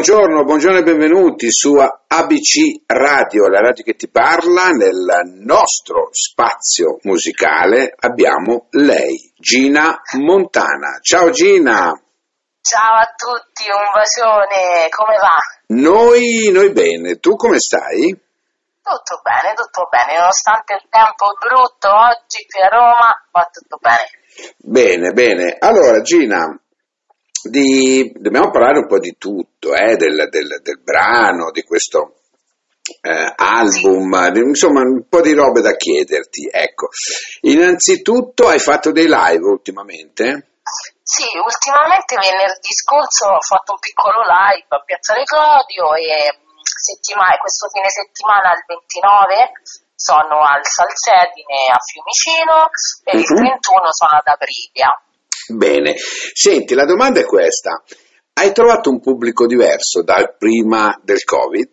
Buongiorno, buongiorno e benvenuti su ABC Radio, la radio che ti parla. Nel nostro spazio musicale abbiamo lei, Gina Montana. Ciao Gina! Ciao a tutti, un bacione, come va? Noi bene, tu come stai? Tutto bene, nonostante il tempo brutto oggi qui a Roma, va tutto bene. Bene, bene. Allora Gina, dobbiamo parlare un po' di tutto, del brano, di questo album, insomma un po' di robe da chiederti, ecco. Innanzitutto hai fatto dei live ultimamente? Sì, ultimamente venerdì scorso ho fatto un piccolo live a Piazza Recodio e questo fine settimana il 29 sono al Salcedine a Fiumicino e il 31 sono ad Aprilia. Bene, senti, la domanda è questa: hai trovato un pubblico diverso dal prima del Covid?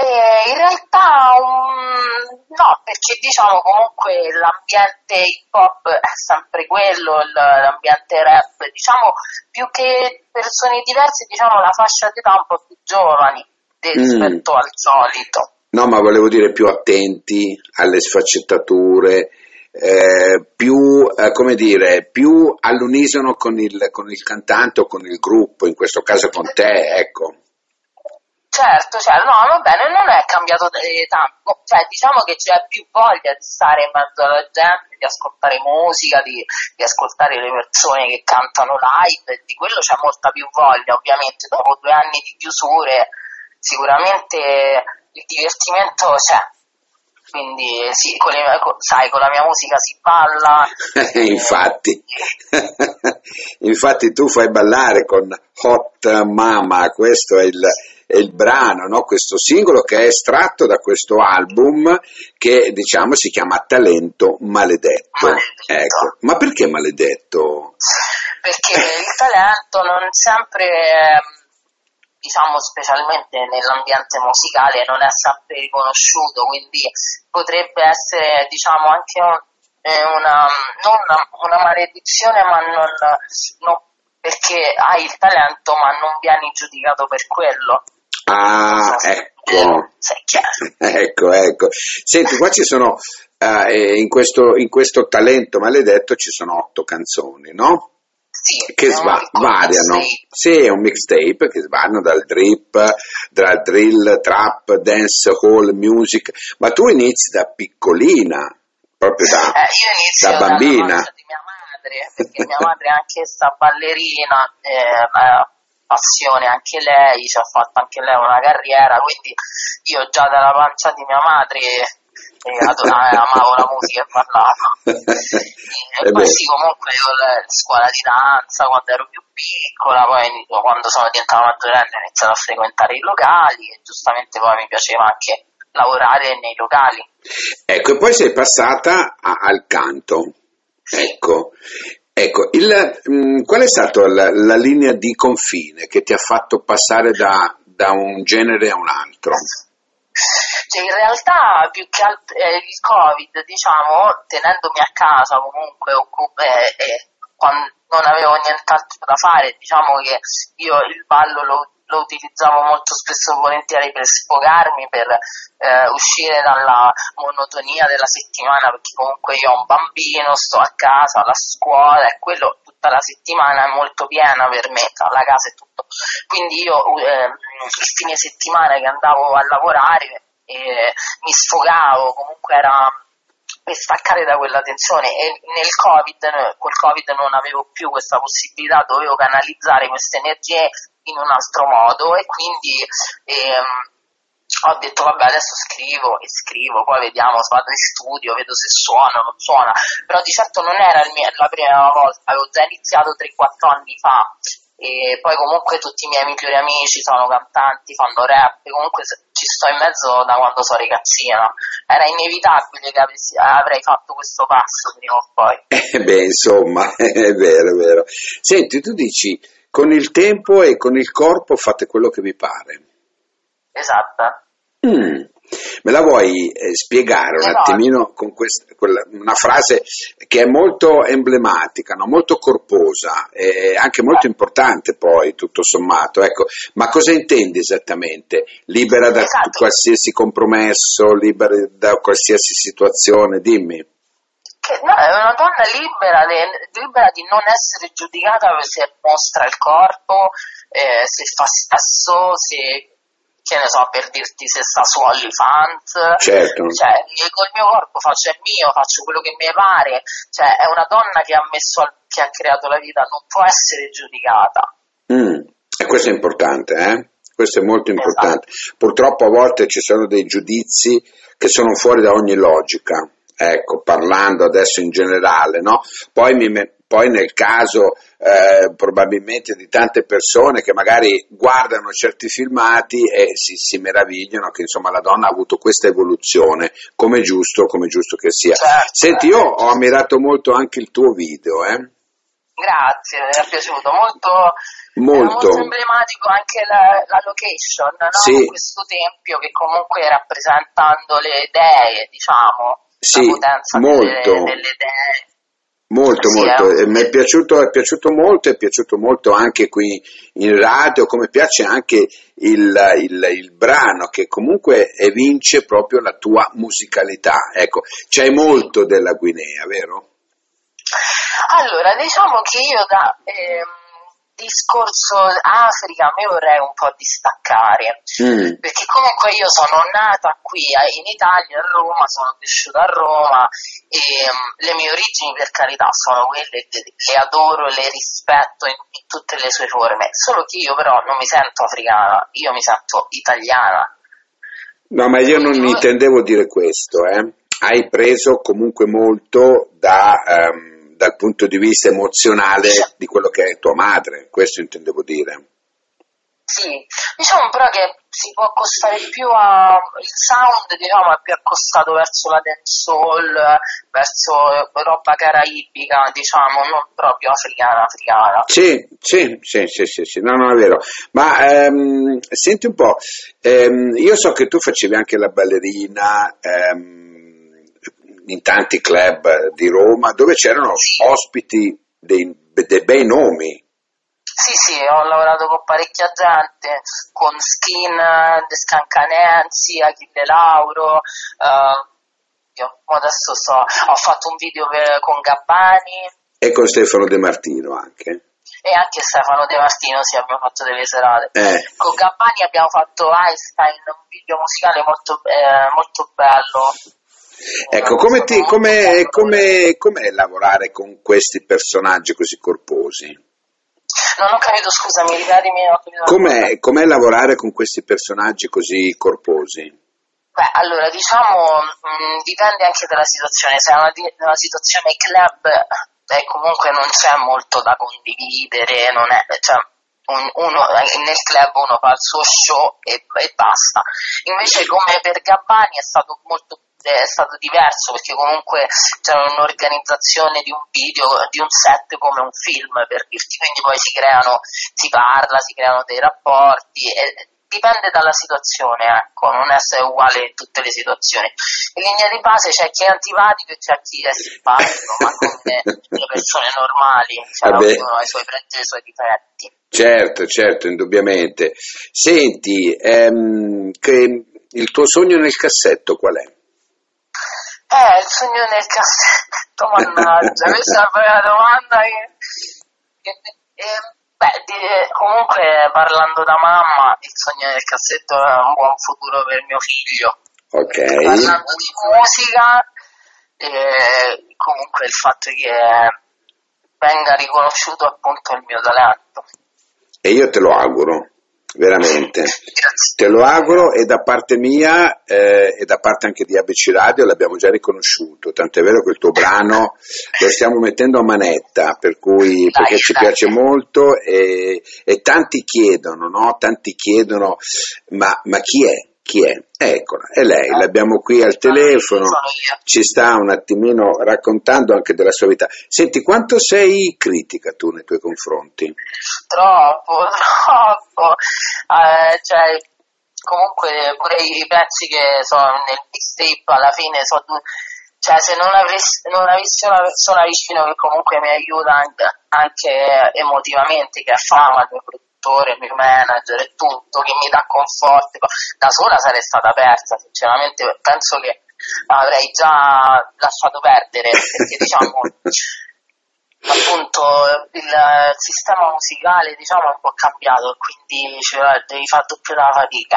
In realtà no, perché diciamo comunque l'ambiente hip hop è sempre quello, l'ambiente rap, diciamo più che persone diverse, diciamo la fascia d'età un po' più giovani rispetto al solito. No, ma volevo dire più attenti alle sfaccettature. Più all'unisono con il cantante o con il gruppo, in questo caso con te, ecco. Certo, no, va bene, non è cambiato tanto, cioè diciamo che c'è più voglia di stare in mezzo alla gente, di ascoltare musica, di ascoltare le persone che cantano live, di quello c'è molta più voglia, ovviamente dopo 2 anni di chiusure sicuramente il divertimento c'è. Quindi sì, con la mia musica si balla. Infatti tu fai ballare con Hot Mama, questo è il brano, no? Questo singolo che è estratto da questo album che diciamo si chiama Talento Maledetto. Ecco. Ma perché maledetto? Perché il talento non sempre... diciamo specialmente nell'ambiente musicale non è sempre riconosciuto, quindi potrebbe essere diciamo anche una maledizione, ma non perché hai il talento ma non vieni giudicato per quello. Ah, so, ecco. Senti, qua ci sono in questo talento maledetto ci sono 8 canzoni, no? Sì, che variano, sì, è un mixtape che vanno dal drip, dal drill, trap, dance, hall, music, ma tu inizi da piccolina, proprio da bambina. Io inizio dalla parte di mia madre, perché mia madre è anche sta ballerina, passione anche lei, ci ha fatto anche lei una carriera, quindi io già dalla pancia di mia madre... amavo la musica e parlavo e poi sì, comunque la scuola di danza quando ero più piccola, poi quando sono diventata maggiorenne ho iniziato a frequentare i locali e giustamente poi mi piaceva anche lavorare nei locali, ecco. E poi sei passata al canto, sì. Ecco, qual è stata la linea di confine che ti ha fatto passare da un genere a un altro? Cioè, in realtà più che altro il Covid, diciamo, tenendomi a casa comunque quando non avevo nient'altro da fare, diciamo che io il ballo lo utilizzavo molto spesso e volentieri per sfogarmi, per uscire dalla monotonia della settimana, perché comunque io ho un bambino, sto a casa, alla scuola e quello tutta la settimana è molto piena per me, tra la casa e tutto. Quindi io il fine settimana che andavo a lavorare mi sfogavo, comunque era per staccare da quella tensione, e col Covid non avevo più questa possibilità, dovevo canalizzare queste energie in un altro modo e quindi ho detto vabbè, adesso scrivo, poi vediamo, vado in studio, vedo se suona o non suona, però di certo non era la prima volta, avevo già iniziato 3-4 anni fa. E poi comunque tutti i miei migliori amici sono cantanti, fanno rap, comunque ci sto in mezzo da quando sono ragazzina, era inevitabile che avrei fatto questo passo prima o poi. Insomma, è vero. Senti, tu dici, con il tempo e con il corpo fate quello che vi pare. Esatto. Me la vuoi spiegare un attimino con una frase che è molto emblematica, no? Molto corposa e anche molto importante poi tutto sommato, ecco. Ma cosa intendi esattamente? Libera da qualsiasi compromesso, libera da qualsiasi situazione, dimmi. No, è una donna libera di non essere giudicata se mostra il corpo, se fa sesso, se, che ne so, per dirti, se sta su OnlyFans. Certo. Cioè, io col mio corpo faccio il mio, faccio quello che mi pare. Cioè, è una donna che ha che ha creato la vita, non può essere giudicata. E questo è importante, Questo è molto importante. Esatto. Purtroppo a volte ci sono dei giudizi che sono fuori da ogni logica. Ecco, parlando adesso in generale, no? Poi nel caso probabilmente di tante persone che magari guardano certi filmati e si meravigliano che insomma la donna ha avuto questa evoluzione, come giusto che sia. Certo. Senti, io ho ammirato molto anche il tuo video, Grazie, mi è piaciuto molto emblematico anche la location, no? Sì. Questo tempio che comunque rappresentando le dee, diciamo. Sì, molto. Mi è piaciuto molto anche qui in radio, come piace anche il brano, che comunque evince proprio la tua musicalità, ecco, c'è molto della Guinea, vero? Allora, diciamo che io da discorso Africa me vorrei un po' distaccare, perché comunque io sono nata qui in Italia, a Roma, sono cresciuta a Roma e le mie origini, per carità, sono quelle che le adoro, le rispetto in tutte le sue forme, solo che io però non mi sento africana, io mi sento italiana. No, ma io non intendevo dire questo, hai preso comunque molto dal punto di vista emozionale di quello che è tua madre, questo intendevo dire. Sì, diciamo però che si può accostare più il sound, diciamo, è più accostato verso la dancehall, verso roba caraibica, diciamo, non proprio africana. Sì, no, è vero. Ma senti un po', io so che tu facevi anche la ballerina, in tanti club di Roma dove c'erano ospiti dei bei nomi. Sì, ho lavorato con parecchia gente, con Skin, De Scancanenzi, Achille Lauro, io adesso ho fatto un video con Gabbani. E con Stefano De Martino anche. E anche Stefano De Martino, sì, abbiamo fatto delle serate. Con Gabbani abbiamo fatto Einstein, un video musicale molto bello. Ecco, com'è lavorare con questi personaggi così corposi? Non ho capito, scusami, ridatemi. Com'è lavorare con questi personaggi così corposi? Beh, allora, diciamo, dipende anche dalla situazione. Se è una situazione club, comunque non c'è molto da condividere, non è... Cioè, uno nel club uno fa il suo show e basta. Invece come per Gabbani è stato diverso, perché comunque c'era un'organizzazione di un video, di un set come un film, per dirti, quindi poi si creano dei rapporti, dipende dalla situazione, ecco, non è uguale in tutte le situazioni. In linea di base c'è chi è antipatico e c'è chi è simpatico, ma come le persone normali, cioè ognuno ha i suoi pregi e i suoi difetti. Certo, indubbiamente. Senti, che il tuo sogno nel cassetto qual è? Il sogno nel cassetto, mannaggia, questa è una domanda comunque parlando da mamma, il sogno nel cassetto è un buon futuro per mio figlio. Ok. Parlando di musica, comunque il fatto che venga riconosciuto appunto il mio talento. E io te lo auguro. Veramente, te lo auguro, e da parte mia e da parte anche di ABC Radio l'abbiamo già riconosciuto, tant'è vero che il tuo brano lo stiamo mettendo a manetta, perché ci piace molto e tanti chiedono, no? Ma chi è? Eccola, è lei, l'abbiamo qui al telefono, ci sta un attimino raccontando anche della sua vita. Senti, quanto sei critica tu nei tuoi confronti? Troppo, cioè comunque pure i pezzi che sono nel mixtape alla fine sono, cioè se non avessi una persona vicino che comunque mi aiuta anche emotivamente, che è Fama, il mio produttore, il mio manager e tutto, che mi dà conforto, da sola sarei stata persa, sinceramente penso che avrei già lasciato perdere, perché diciamo appunto il sistema musicale diciamo è un po' cambiato, quindi cioè, devi fare doppia la fatica.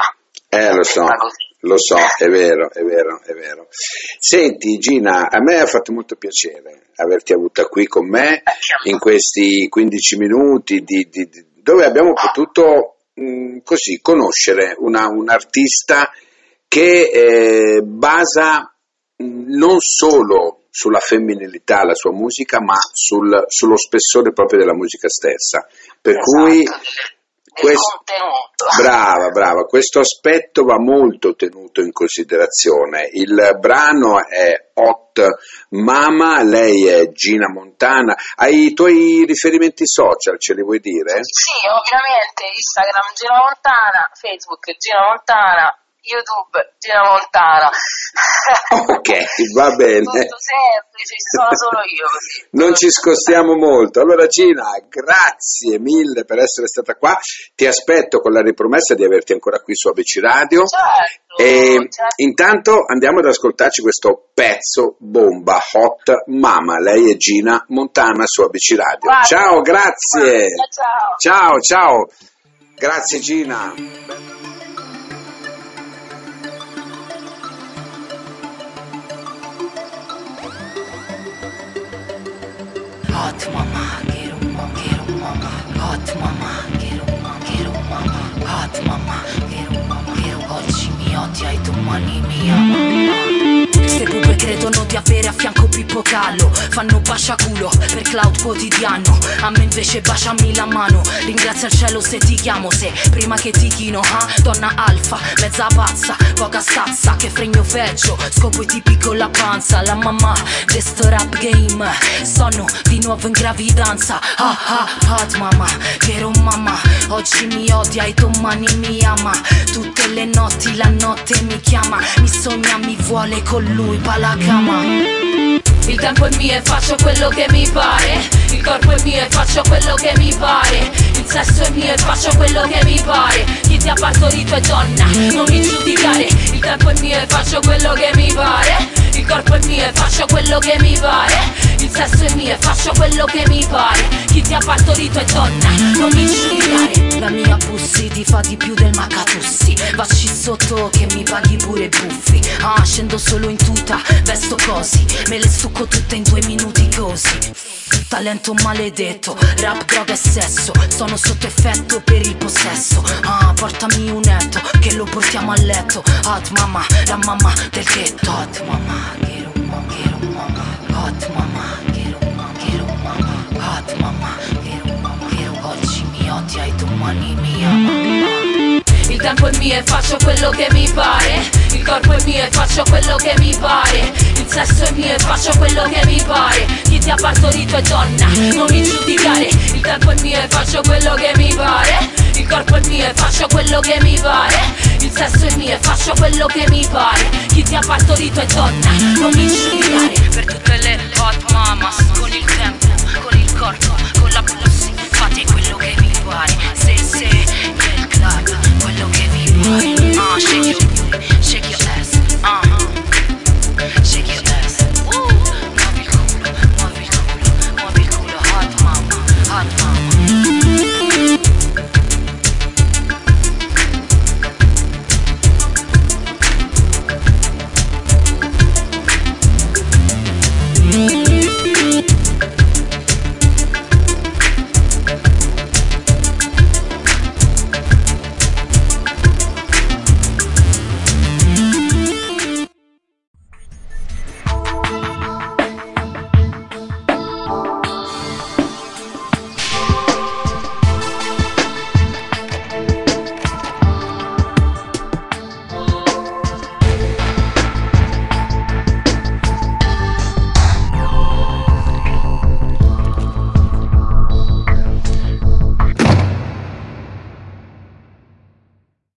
Lo so, è vero. Senti Gina, a me ha fatto molto piacere averti avuta qui con me in questi 15 minuti di dove abbiamo potuto così conoscere un artista che basa non solo sulla femminilità la sua musica, ma sullo spessore proprio della musica stessa, per esatto, cui brava, questo aspetto va molto tenuto in considerazione. Il brano è Hot Mama, lei è Gina Montana. Hai i tuoi riferimenti social, ce li vuoi dire? Sì, ovviamente Instagram Gina Montana, Facebook Gina Montana, YouTube Gina Montana. Ok, va bene. Molto semplice, sono solo io. Non ci scostiamo molto. Allora Gina, grazie mille per essere stata qua. Ti aspetto con la ripromessa di averti ancora qui su ABC Radio. Certo, Intanto andiamo ad ascoltarci questo pezzo bomba, Hot Mama. Lei è Gina Montana su ABC Radio. Guarda, ciao, grazie. Guarda, ciao. Grazie Gina. Hot mama, get 'em mama. Hot mama, get 'em mama. Hot mama, get 'em mama. Oggi mi odia e domani mi ama. Se pure credono di avere a fianco Pippo Callo, fanno baciaculo per cloud quotidiano. A me invece baciami la mano, ringrazia il cielo se ti chiamo. Se prima che ti chino, donna alfa, mezza pazza, poca stazza, che fregno feggio, scopo i tipi con la panza. La mamma de sto rap game, sono di nuovo in gravidanza. Hot mama, vero mamma, oggi mi odia e domani mi ama. Tutte le notti la notte mi chiama, mi sogna, mi vuole con lui palacama. Il tempo è mio e faccio quello che mi pare. Il corpo è mio e faccio quello che mi pare. Il sesso è mio e faccio quello che mi pare. Chi ti ha partorito è donna, non mi giudicare. Il tempo è mio e faccio quello che mi pare. Il corpo è mio e faccio quello che mi pare. Il sesso è mio e faccio quello che mi pare. Chi ti ha partorito è donna, non mi giudicare. La mia pussy ti fa di più del macatussi. Vacci sotto che mi paghi pure buffi. Scendo solo in tuta, vesto così, me le sto tutte in 2 minuti così. Talento maledetto, rap, droga e sesso, sono sotto effetto per il possesso. Portami un etto, che lo portiamo a letto. Hot mama, la mamma del ghetto. Hot mama, get 'em mama. Hot mama, get 'em mama. Hot mama, get 'em mama. Oggi mi odia e domani mi ama. Il tempo è mio e faccio quello che mi pare. Il corpo è mio e faccio quello che mi pare. Il sesso è mio e faccio quello che mi pare. Chi ti ha partorito è donna, non mi giudicare. Il tempo è mio e faccio quello che mi pare. Il corpo è mio e faccio quello che mi pare. Il sesso è mio e faccio quello che mi pare. Chi ti ha partorito è donna, non mi giudicare. Per tutte le hot mamas, con il tempo, con il corpo, con la pussy, fate quello che vi pare.